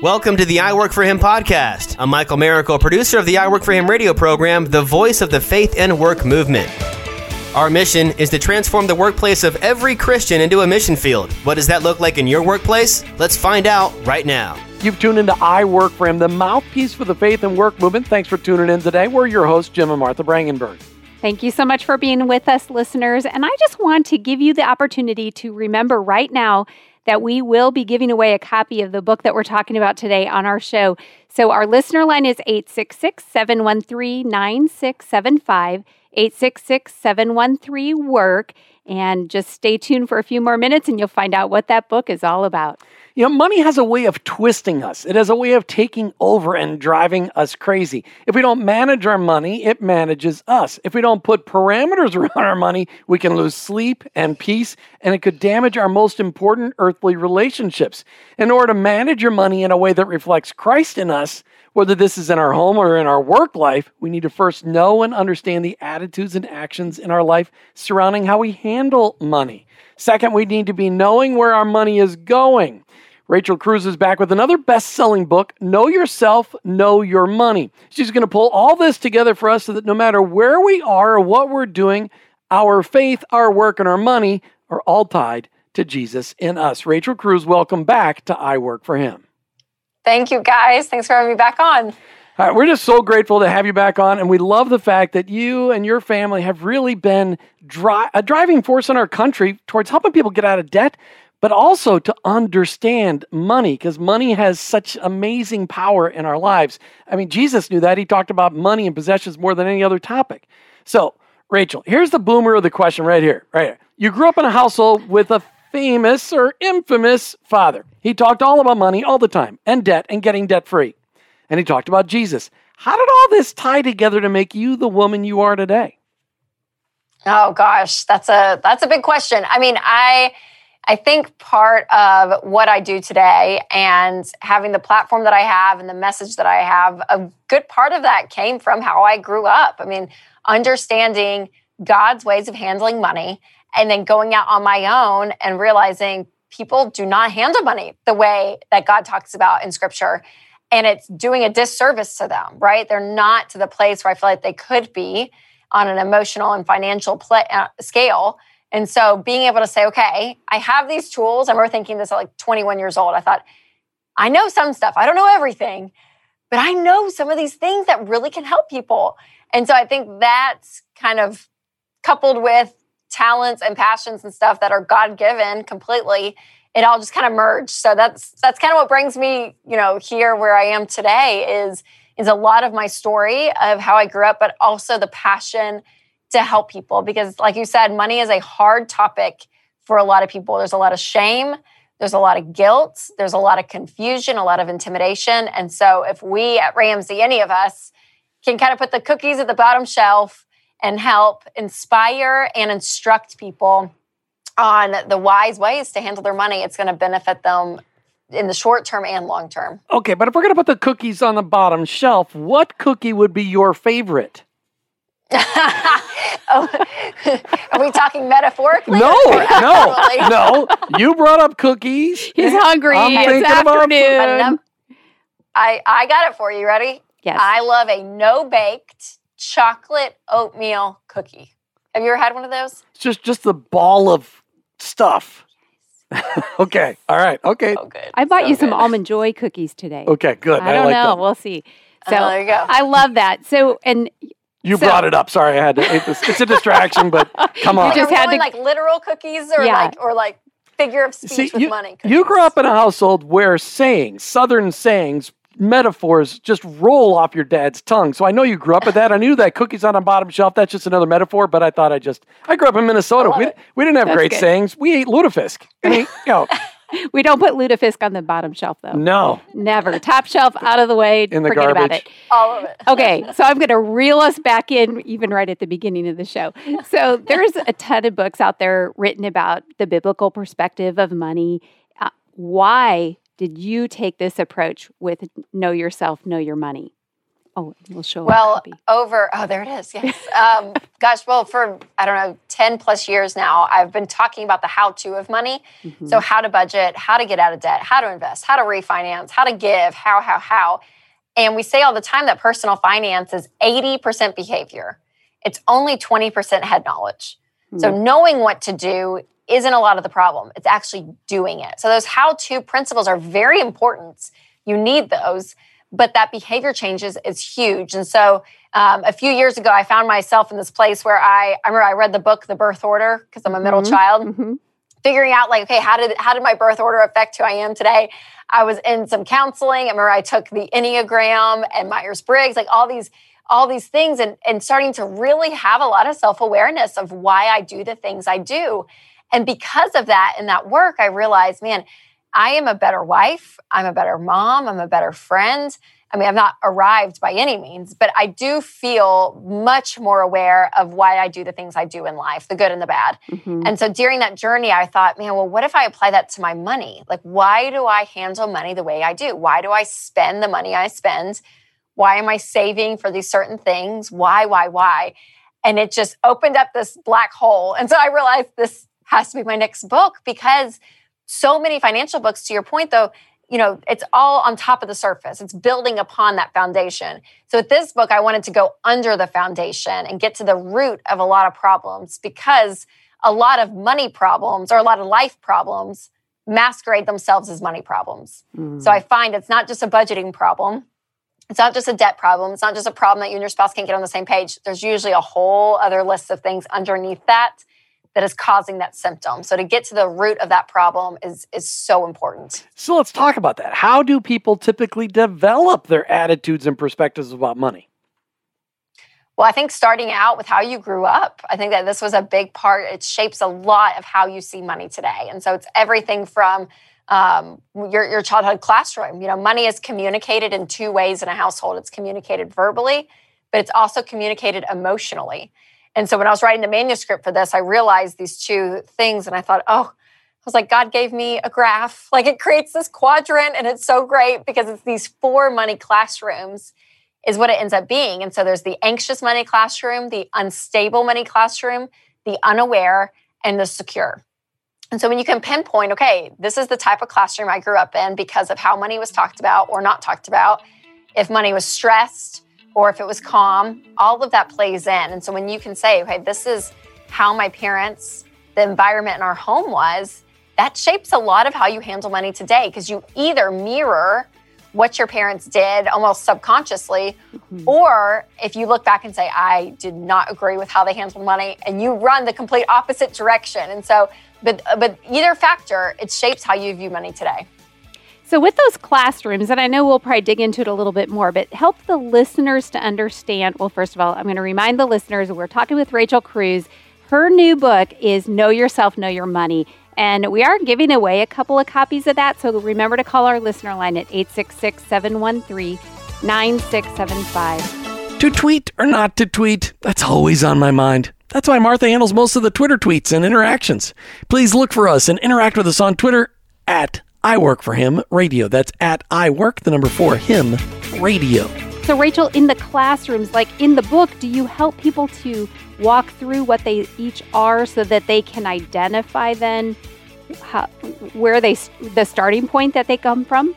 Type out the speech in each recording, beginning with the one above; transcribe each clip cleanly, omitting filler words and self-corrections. Welcome to the I Work For Him podcast. I'm Michael Miracle, producer of the I Work For Him radio program, the voice of the faith and work movement. Our mission is to transform the workplace of every Christian into a mission field. What does that look like in your workplace? Let's find out right now. You've tuned into I Work For Him, the mouthpiece for the faith and work movement. Thanks for tuning in today. We're your hosts, Jim and Martha Brangenberg. Thank you so much for being with us, listeners. And I just want to give you the opportunity to remember right now that we will be giving away a copy of the book that we're talking about today on our show. So our listener line is 866-713-9675, 866-713-WORK. And just stay tuned for a few more minutes and you'll find out what that book is all about. You know, money has a way of twisting us. It has a way of taking over and driving us crazy. If we don't manage our money, it manages us. If we don't put parameters around our money, we can lose sleep and peace, and it could damage our most important earthly relationships. In order to manage your money in a way that reflects Christ in us, whether this is in our home or in our work life, we need to first know and understand the attitudes and actions in our life surrounding how we handle money. Second, we need to be knowing where our money is going. Rachel Cruze is back with another best-selling book, Know Yourself, Know Your Money. She's going to pull all this together for us so that no matter where we are or what we're doing, our faith, our work, and our money are all tied to Jesus in us. Rachel Cruze, welcome back to I Work For Him. Thank you, guys. Thanks for having me back on. All right, we're just so grateful to have you back on, and we love the fact that you and your family have really been a driving force in our country towards helping people get out of debt, but also to understand money, because money has such amazing power in our lives. I mean, Jesus knew that. He talked about money and possessions more than any other topic. So, Rachel, here's the boomer of the question right here. You grew up in a household with a famous or infamous father. He talked all about money all the time, and debt, and getting debt-free. And he talked about Jesus. How did all this tie together to make you the woman you are today? Oh, gosh, that's a big question. I mean, I think part of what I do today and having the platform that I have and the message that I have, a good part of that came from how I grew up. I mean, understanding God's ways of handling money and then going out on my own and realizing people do not handle money the way that God talks about in Scripture. And it's doing a disservice to them, right? They're not to the place where I feel like they could be on an emotional and financial scale. And so being able to say, okay, I have these tools. I remember thinking this at like 21 years old. I thought, I know some stuff. I don't know everything, but I know some of these things that really can help people. And so I think that's kind of coupled with talents and passions and stuff that are God-given completely. It all just kind of merged. So that's kind of what brings me, you know, here where I am today is a lot of my story of how I grew up, but also the passion to help people. Because like you said, money is a hard topic for a lot of people. There's a lot of shame. There's a lot of guilt. There's a lot of confusion, a lot of intimidation. And so if we at Ramsey, any of us, can kind of put the cookies at the bottom shelf and help inspire and instruct people on the wise ways to handle their money, it's going to benefit them in the short term and long term. Okay, but if we're going to put the cookies on the bottom shelf, what cookie would be your favorite? Are we talking metaphorically? No. You brought up cookies. He's hungry. It's afternoon. I got it for you. Ready? Yes. I love a no-baked chocolate oatmeal cookie. Have you ever had one of those? It's just the ball of stuff. Okay. All right. Okay. So good. I bought you some Almond Joy cookies today. Okay, good. I don't know. Them. We'll see. So there you go. I love that. So, and... You brought it up. Sorry, I had to eat this. It's a distraction, but come on. You just had to... like literal cookies or figure of speech with money cookies. You grew up in a household where Southern sayings, metaphors just roll off your dad's tongue. So I know you grew up with that. I knew that cookies on a bottom shelf, that's just another metaphor, but I grew up in Minnesota. We didn't have that's great good. Sayings. We ate lutefisk. I mean, we don't put lutefisk on the bottom shelf though. No. Never. Top shelf, out of the way. In the forget garbage. About it. All of it. Okay. So I'm going to reel us back in even right at the beginning of the show. So there's a ton of books out there written about the biblical perspective of money. Why did you take this approach with Know Yourself, Know Your Money? Oh, we'll show. Well, over. Oh, there it is. Yes. Gosh. Well, for I don't know, 10+ years now, I've been talking about the how-to of money. Mm-hmm. So, how to budget, how to get out of debt, how to invest, how to refinance, how to give, how. And we say all the time that personal finance is 80% behavior. It's only 20% head knowledge. Mm-hmm. So, knowing what to do isn't a lot of the problem. It's actually doing it. So, those how-to principles are very important. You need those. But that behavior changes is huge. And so a few years ago, I found myself in this place where I remember I read the book, The Birth Order, because I'm a middle child, figuring out like, okay, how did my birth order affect who I am today? I was in some counseling. I remember I took the Enneagram and Myers-Briggs, like all these things and starting to really have a lot of self-awareness of why I do the things I do. And because of that, in that work, I realized, man, I am a better wife, I'm a better mom, I'm a better friend. I mean, I've not arrived by any means, but I do feel much more aware of why I do the things I do in life, the good and the bad. Mm-hmm. And so during that journey, I thought, man, well, what if I apply that to my money? Like, why do I handle money the way I do? Why do I spend the money I spend? Why am I saving for these certain things? Why? And it just opened up this black hole. And so I realized this has to be my next book because so many financial books, to your point, though, you know, it's all on top of the surface. It's building upon that foundation. So with this book, I wanted to go under the foundation and get to the root of a lot of problems because a lot of money problems or a lot of life problems masquerade themselves as money problems. Mm. So I find it's not just a budgeting problem. It's not just a debt problem. It's not just a problem that you and your spouse can't get on the same page. There's usually a whole other list of things underneath that is causing that symptom. So to get to the root of that problem is so important. So let's talk about that. How do people typically develop their attitudes and perspectives about money? Well, I think starting out with how you grew up, I think that this was a big part. It shapes a lot of how you see money today. And so it's everything from your childhood classroom. You know, money is communicated in two ways in a household. It's communicated verbally, but it's also communicated emotionally. And so when I was writing the manuscript for this, I realized these two things and I thought, oh, I was like, God gave me a graph. Like it creates this quadrant and it's so great because it's these four money classrooms is what it ends up being. And so there's the anxious money classroom, the unstable money classroom, the unaware, and the secure. And so when you can pinpoint, okay, this is the type of classroom I grew up in because of how money was talked about or not talked about, if money was stressed, or if it was calm, all of that plays in. And so when you can say, okay, this is how my parents, the environment in our home was, that shapes a lot of how you handle money today because you either mirror what your parents did almost subconsciously, or if you look back and say, I did not agree with how they handled money, and you run the complete opposite direction. And so, but either factor, it shapes how you view money today. So with those classrooms, and I know we'll probably dig into it a little bit more, but help the listeners to understand. Well, first of all, I'm going to remind the listeners, we're talking with Rachel Cruze. Her new book is Know Yourself, Know Your Money. And we are giving away a couple of copies of that. So remember to call our listener line at 866-713-9675. To tweet or not to tweet, that's always on my mind. That's why Martha handles most of the Twitter tweets and interactions. Please look for us and interact with us on Twitter at I Work For Him Radio. That's at I Work, the number 4, Him Radio. So Rachel, in the classrooms, like in the book, do you help people to walk through what they each are so that they can identify then where they the starting point that they come from?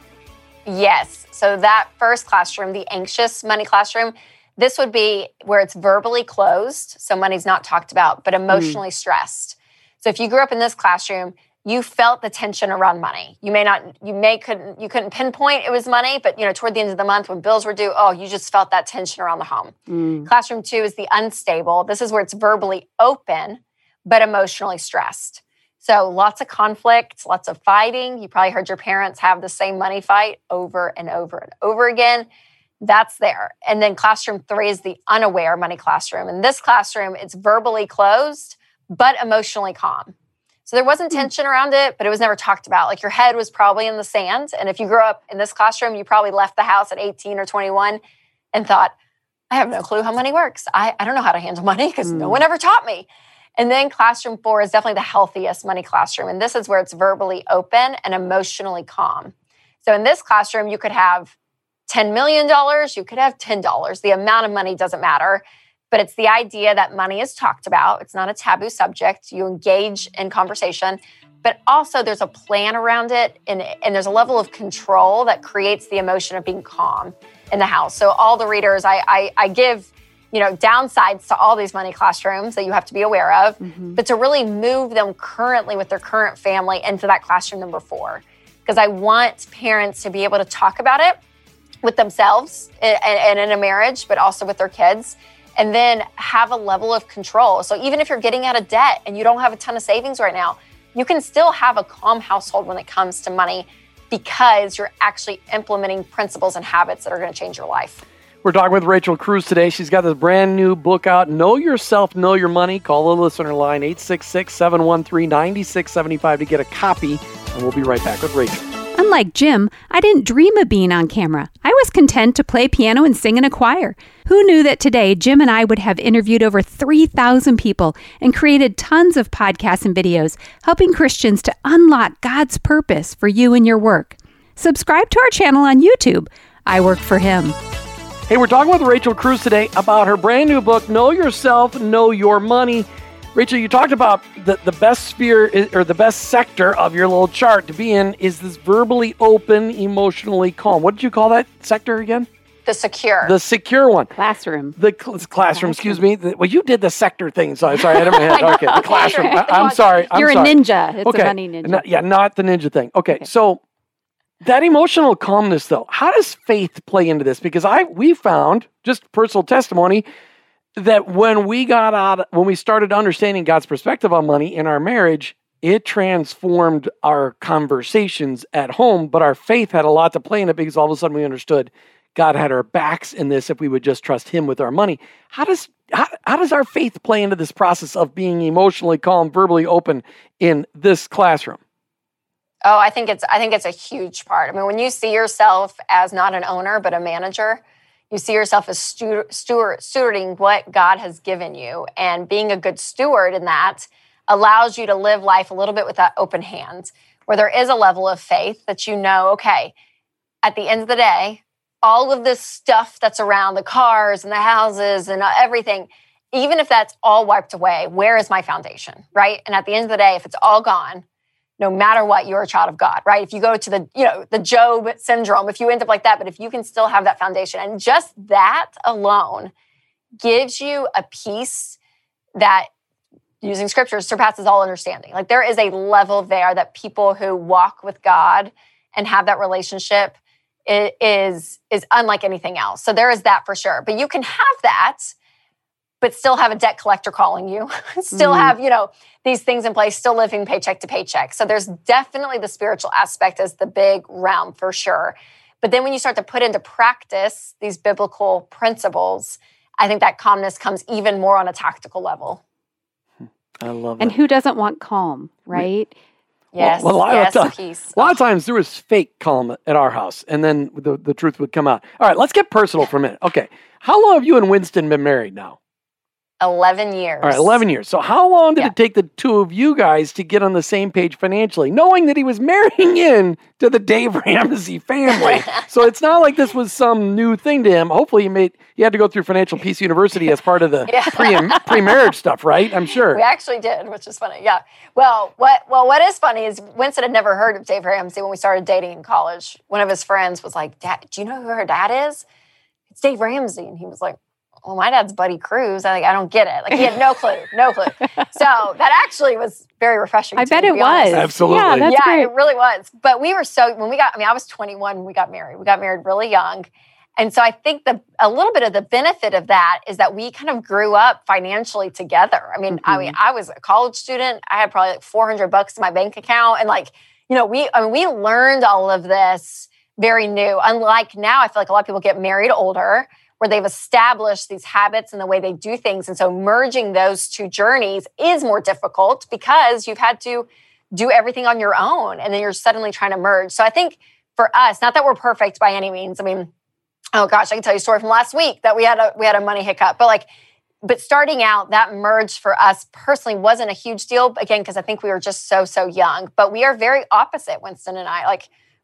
Yes. So that first classroom, the anxious money classroom, this would be where it's verbally closed, so money's not talked about, but emotionally stressed. So if you grew up in this classroom, you felt the tension around money. You couldn't pinpoint it was money, but you know, toward the end of the month when bills were due, oh, you just felt that tension around the home. Classroom 2 is the unstable. This is where it's verbally open, but emotionally stressed. So lots of conflict, lots of fighting. You probably heard your parents have the same money fight over and over and over again. That's there. And then classroom 3 is the unaware money classroom. In this classroom, it's verbally closed, but emotionally calm. So there wasn't tension around it, but it was never talked about. Like your head was probably in the sand. And if you grew up in this classroom, you probably left the house at 18 or 21 and thought, I have no clue how money works. I don't know how to handle money because no one ever taught me. And then classroom 4 is definitely the healthiest money classroom. And this is where it's verbally open and emotionally calm. So in this classroom, you could have $10 million, you could have $10. The amount of money doesn't matter. But it's the idea that money is talked about. It's not a taboo subject. You engage in conversation. But also there's a plan around it. And there's a level of control that creates the emotion of being calm in the house. So all the readers, I give downsides to all these money classrooms that you have to be aware of, but to really move them currently with their current family into that classroom number 4. Because I want parents to be able to talk about it with themselves and in a marriage, but also with their kids. And then have a level of control. So even if you're getting out of debt and you don't have a ton of savings right now, you can still have a calm household when it comes to money because you're actually implementing principles and habits that are going to change your life. We're talking with Rachel Cruze today. She's got this brand new book out, Know Yourself, Know Your Money. Call the listener line 866-713-9675 to get a copy. And we'll be right back with Rachel. Unlike Jim, I didn't dream of being on camera. I was content to play piano and sing in a choir. Who knew that today Jim and I would have interviewed over 3,000 people and created tons of podcasts and videos, helping Christians to unlock God's purpose for you and your work. Subscribe to our channel on YouTube. I Work For Him. Hey, we're talking with Rachel Cruze today about her brand new book, Know Yourself, Know Your Money. Rachel, you talked about the best sphere or the best sector of your little chart to be in is this verbally open, emotionally calm. What did you call that sector again? The secure. The secure one. Classroom. The classroom, excuse me. Well, you did the sector thing, so I'm sorry. I had it in my head. Okay, the classroom. I'm sorry. You're a ninja. It's okay. A money ninja. Not the ninja thing. Okay, so that emotional calmness, though, how does faith play into this? Because we found, just personal testimony, that when we started understanding God's perspective on money in our marriage, it transformed our conversations at home, but our faith had a lot to play in it because all of a sudden we understood God had our backs in this if we would just trust Him with our money. How does our faith play into this process of being emotionally calm, verbally open in this classroom? Oh, I think it's a huge part. I mean, when you see yourself as not an owner, but a manager, you see yourself as stewarding what God has given you. And being a good steward in that allows you to live life a little bit with that open hand, where there is a level of faith that okay, at the end of the day, all of this stuff that's around the cars and the houses and everything, even if that's all wiped away, where is my foundation, right? And at the end of the day, if it's all gone, no matter what, you're a child of God, right? If you go to the Job syndrome, if you end up like that, but if you can still have that foundation, and just that alone gives you a peace that, using scripture, surpasses all understanding. Like there is a level there that people who walk with God and have that relationship is unlike anything else. So there is that for sure. But you can have that, but still have a debt collector calling you, still have, these things in place, still living paycheck to paycheck. So there's definitely the spiritual aspect as the big realm for sure. But then when you start to put into practice these biblical principles, I think that calmness comes even more on a tactical level. I love it. And who doesn't want calm, right? Yes, peace. A lot of times there was fake calm at our house, and then the truth would come out. All right, let's get personal for a minute. Okay, how long have you and Winston been married now? 11 years. All right, 11 years. So how long did it take the two of you guys to get on the same page financially, knowing that he was marrying in to the Dave Ramsey family? So it's not like this was some new thing to him. Hopefully he had to go through Financial Peace University as part of the pre-marriage stuff, right? I'm sure. We actually did, which is funny. Yeah. Well, what is funny is Winston had never heard of Dave Ramsey when we started dating in college. One of his friends was like, "Dad, do you know who her dad is? It's Dave Ramsey." And he was like, "Well, my dad's Buddy Cruise. I don't get it." Like he had no clue. So that actually was very refreshing. I bet it was. Absolutely. Yeah, great. It really was. But we were I was 21 when we got married. We got married really young. And so I think a little bit of the benefit of that is that we kind of grew up financially together. I mean, I was a college student. I had probably like $400 in my bank account. And we learned all of this very new. Unlike now, I feel like a lot of people get married older, where they've established these habits and the way they do things. And so merging those two journeys is more difficult because you've had to do everything on your own and then you're suddenly trying to merge. So I think for us, not that we're perfect by any means. I mean, oh gosh, I can tell you a story from last week that we had a money hiccup, but starting out, that merge for us personally wasn't a huge deal, again, because I think we were just so young, but we are very opposite, Winston and I.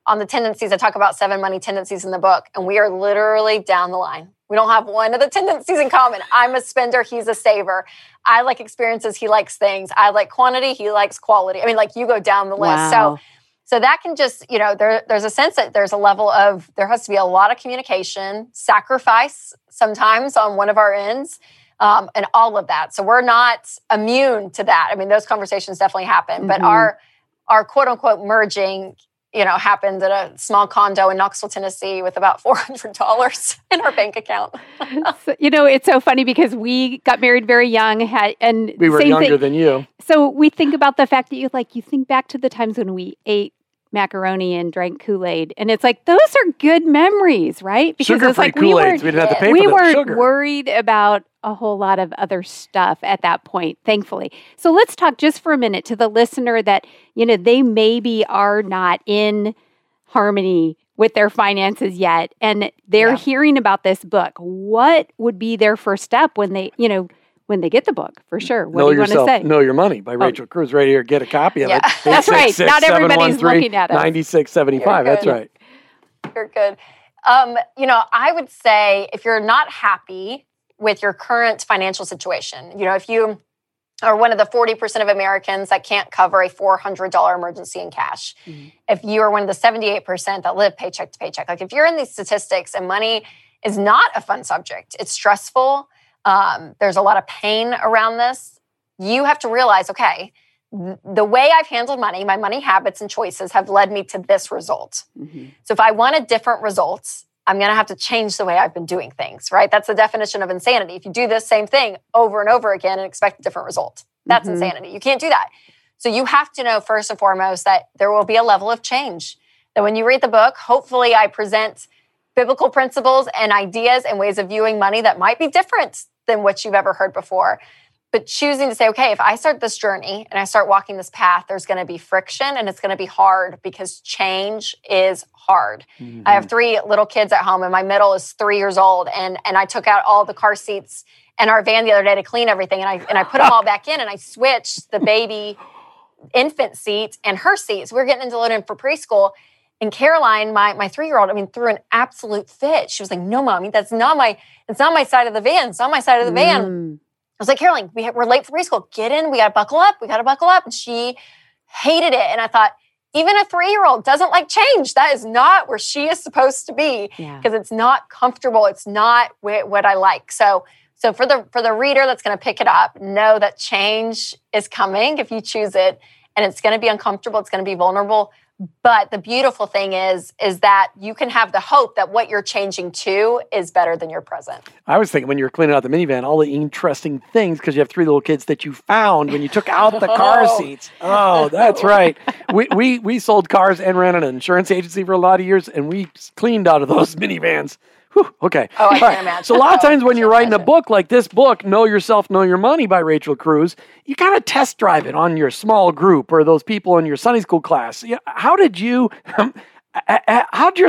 on the tendencies. I talk about 7 money tendencies in the book, and we are literally down the line. We don't have one of the tendencies in common. I'm a spender. He's a saver. I like experiences. He likes things. I like quantity. He likes quality. I mean, like, you go down the list. Wow. So that can just, you know, there's a sense that there's a level of, there has to be a lot of communication, sacrifice sometimes on one of our ends, and all of that. So we're not immune to that. I mean, those conversations definitely happen, but our quote unquote merging, you know, happened at a small condo in Knoxville, Tennessee with about $400 in our bank account. So, you know, it's so funny because we got married very young. And we were younger than you. So we think about the fact that you think back to the times when we ate macaroni and drank Kool-Aid. And it's like, those are good memories, right? Because it's like we didn't have to pay for we weren't worried about a whole lot of other stuff at that point, thankfully. So let's talk just for a minute to the listener that, you know, they maybe are not in harmony with their finances yet. And they're hearing about this book. What would be their first step when they, you know, when they get the book, for sure. What do you want to say? Know Your Money by Rachel Cruze, right here. Get a copy of it. 866, that's right. Not everybody's looking at it. 9675. That's right. You're good. You know, I would say if you're not happy with your current financial situation, you know, if you are one of the 40% of Americans that can't cover a $400 emergency in cash, if you are one of the 78% that live paycheck to paycheck, like if you're in these statistics and money is not a fun subject, it's stressful. There's a lot of pain around this. You have to realize, okay, the way I've handled money, my money habits and choices have led me to this result. So if I want a different result, I'm going to have to change the way I've been doing things, right? That's the definition of insanity. If you do the same thing over and over again and expect a different result, that's insanity. You can't do that. So you have to know first and foremost that there will be a level of change. That when you read the book, hopefully I present biblical principles and ideas and ways of viewing money that might be different than what you've ever heard before. But choosing to say, okay, if I start this journey and I start walking this path, there's going to be friction and it's going to be hard because change is hard. I have 3 little kids at home and my middle is 3 years old. And I took out all the car seats in our van the other day to clean everything. And I put them all back in and I switched the baby infant seat and her seats. We're getting into loading for preschool. And Caroline, my 3-year-old, I mean, threw an absolute fit. She was like, "No, Mommy, it's not my side of the van. It's not my side of the van." I was like, "Caroline, we're late for preschool. Get in. We got to buckle up. We got to buckle up." And she hated it. And I thought, even a 3-year-old doesn't like change. That is not where she is supposed to be because it's not comfortable. It's not what I like. So for the reader that's going to pick it up, know that change is coming if you choose it, and it's going to be uncomfortable. It's going to be vulnerable. But the beautiful thing is that you can have the hope that what you're changing to is better than your present. I was thinking when you were cleaning out the minivan, all the interesting things, because you have 3 little kids that you found when you took out the car seats. Oh, that's right. We sold cars and ran an insurance agency for a lot of years, and we cleaned out of those minivans. Whew, okay. Oh, I can't imagine. So a lot of times when you're writing a book like this book, Know Yourself, Know Your Money by Rachel Cruze, you kind of test drive it on your small group or those people in your Sunday school class. How did your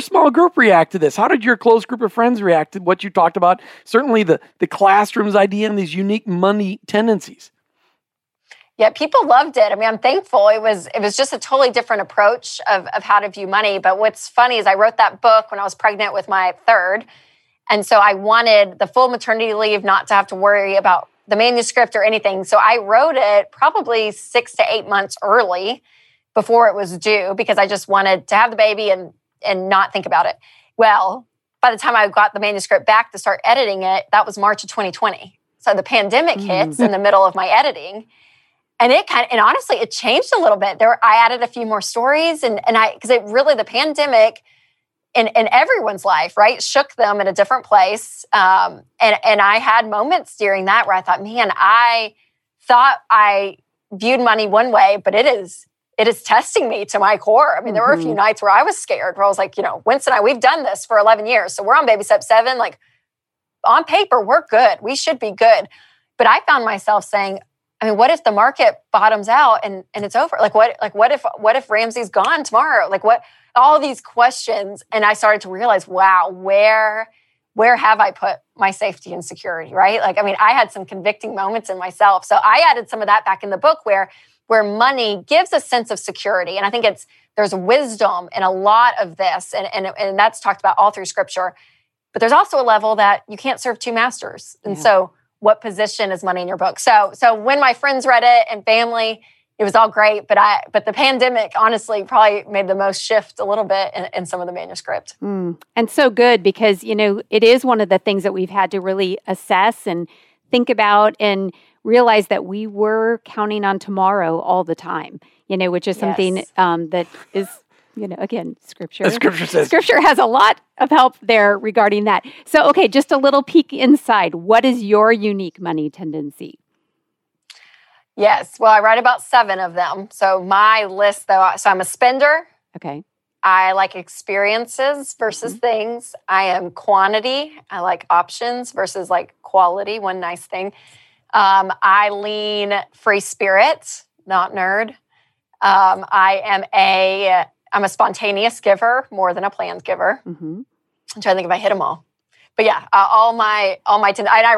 small group react to this? How did your close group of friends react to what you talked about? Certainly the classroom's idea and these unique money tendencies. Yeah, people loved it. I mean, I'm thankful. It was just a totally different approach of how to view money. But what's funny is I wrote that book when I was pregnant with my 3rd. And so I wanted the full maternity leave, not to have to worry about the manuscript or anything. So I wrote it probably 6 to 8 months early before it was due because I just wanted to have the baby and not think about it. Well, by the time I got the manuscript back to start editing it, that was March of 2020. So the pandemic hits in the middle of my editing. And honestly, it changed a little bit. I added a few more stories, because the pandemic in everyone's life, right, shook them in a different place. And I had moments during that where I thought, man, I thought I viewed money one way, but it is testing me to my core. I mean, there were a few nights where I was scared, where I was like, you know, Winston and I, we've done this for 11 years, so we're on baby step 7. Like on paper, we're good. We should be good. But I found myself saying, I mean, what if the market bottoms out and it's over? What if Ramsey's gone tomorrow? All these questions. And I started to realize, wow, where have I put my safety and security, right? Like, I mean, I had some convicting moments in myself. So I added some of that back in the book where money gives a sense of security. And I think it's There's wisdom in a lot of this, and that's talked about all through Scripture. But there's also a level that you can't serve two masters. And so what position is money in your book? So when my friends read it and family, it was all great, but the pandemic honestly probably made the most shift a little bit in some of the manuscript. And so good, because it is one of the things that we've had to really assess and think about and realize that we were counting on tomorrow all the time. Which is something that is again, Scripture. Scripture has a lot of help there regarding that. So, okay, just a little peek inside. What is your unique money tendency? Yes. Well, I write about 7 of them. So my list, though, so I'm a spender. Okay. I like experiences versus things. I am quantity. I like options versus like quality, one nice thing. I lean free spirit, not nerd. I'm a spontaneous giver more than a planned giver. I'm trying to think if I hit them all. But yeah, I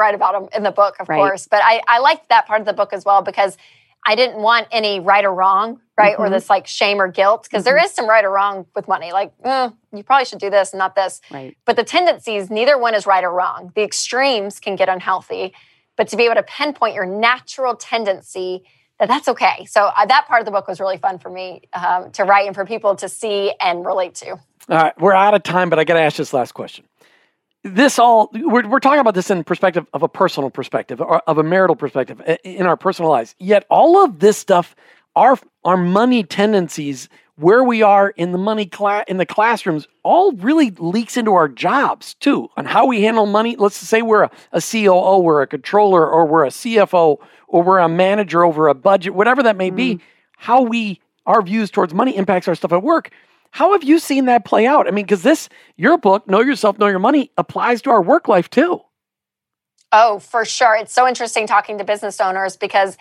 write about them in the book, of course. But I liked that part of the book as well, because I didn't want any right or wrong, right? Or this like shame or guilt, because there is some right or wrong with money. Like, you probably should do this and not this. Right. But the tendencies, neither one is right or wrong. The extremes can get unhealthy. But to be able to pinpoint your natural tendency, that's okay. So that part of the book was really fun for me to write and for people to see and relate to. All right, we're out of time, but I got to ask this last question. This all, we're talking about this in perspective of a personal perspective, or of a marital perspective, in our personal lives. Yet all of this stuff, our money tendencies, where we are in the money in the classrooms, all really leaks into our jobs too, on how we handle money. Let's say we're a COO, we're a controller, or we're a CFO, or we're a manager over a budget, whatever that may be. How our views towards money impacts our stuff at work. How have you seen that play out? I mean, because your book, Know Yourself, Know Your Money, applies to our work life too. Oh, for sure. It's so interesting talking to business owners because,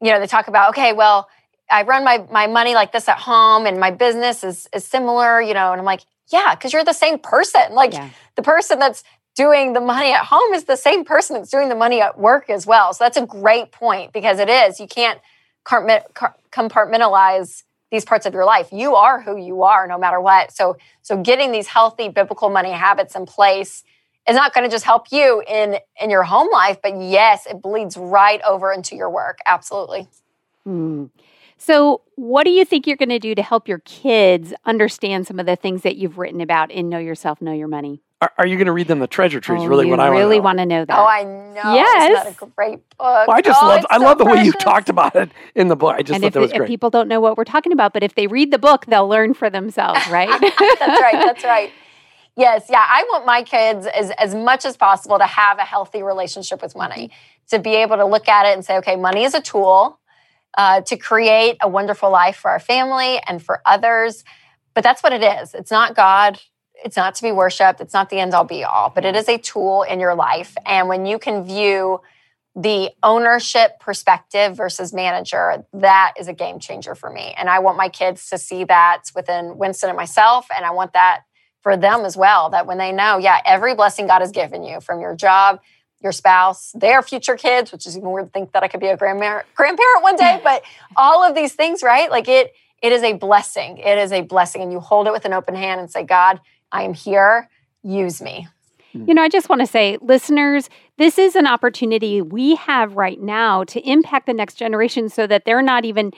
they talk about, okay, well, I run my money like this at home and my business is similar, and I'm like, yeah, because you're the same person. Like the person that's doing the money at home is the same person that's doing the money at work as well. So that's a great point, because it is, you can't compartmentalize these parts of your life. You are who you are no matter what. So getting these healthy biblical money habits in place is not going to just help you in your home life, but yes, it bleeds right over into your work. Absolutely. So what do you think you're going to do to help your kids understand some of the things that you've written about in Know Yourself, Know Your Money? Are you going to read them the treasure tree? Is really what I really want to know. That. Oh, I know. Yes, it's not a great book. Well, I just love the way you talked about it in the book. I just thought that was great. And people don't know what we're talking about, but if they read the book, they'll learn for themselves, right? That's right. Yes, I want my kids as much as possible to have a healthy relationship with money, to be able to look at it and say, okay, money is a tool to create a wonderful life for our family and for others. But that's what it is. It's not God. It's not to be worshipped. It's not the end-all be-all, but it is a tool in your life. And when you can view the ownership perspective versus manager, that is a game changer for me. And I want my kids to see that within Winston and myself. And I want that for them as well, that when they know, every blessing God has given you, from your job, your spouse, their future kids, which is even weird to think that I could be a grandparent one day, but all of these things, right? Like it is a blessing. It is a blessing. And you hold it with an open hand and say, God, I am here. Use me. I just want to say, listeners, this is an opportunity we have right now to impact the next generation so that they're not even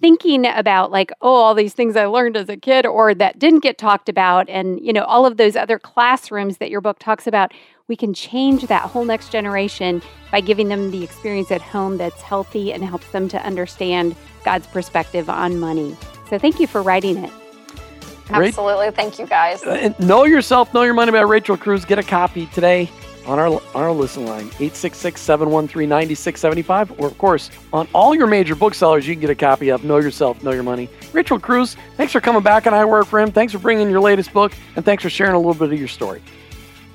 thinking about like, oh, all these things I learned as a kid or that didn't get talked about. And, all of those other classrooms that your book talks about, we can change that whole next generation by giving them the experience at home that's healthy and helps them to understand God's perspective on money. So thank you for writing it. Absolutely. Thank you, guys. Know Yourself, Know Your Money by Rachel Cruze. Get a copy today on our listen line, 866-713-9675, or, of course, on all your major booksellers, you can get a copy of Know Yourself, Know Your Money. Rachel Cruze, thanks for coming back on I Work For Him. Thanks for bringing your latest book, and thanks for sharing a little bit of your story.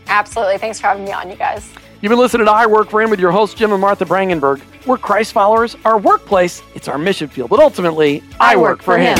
Absolutely. Thanks for having me on, you guys. You've been listening to I Work For Him with your hosts, Jim and Martha Brangenberg. We're Christ followers. Our workplace, it's our mission field. But ultimately, I work for Him.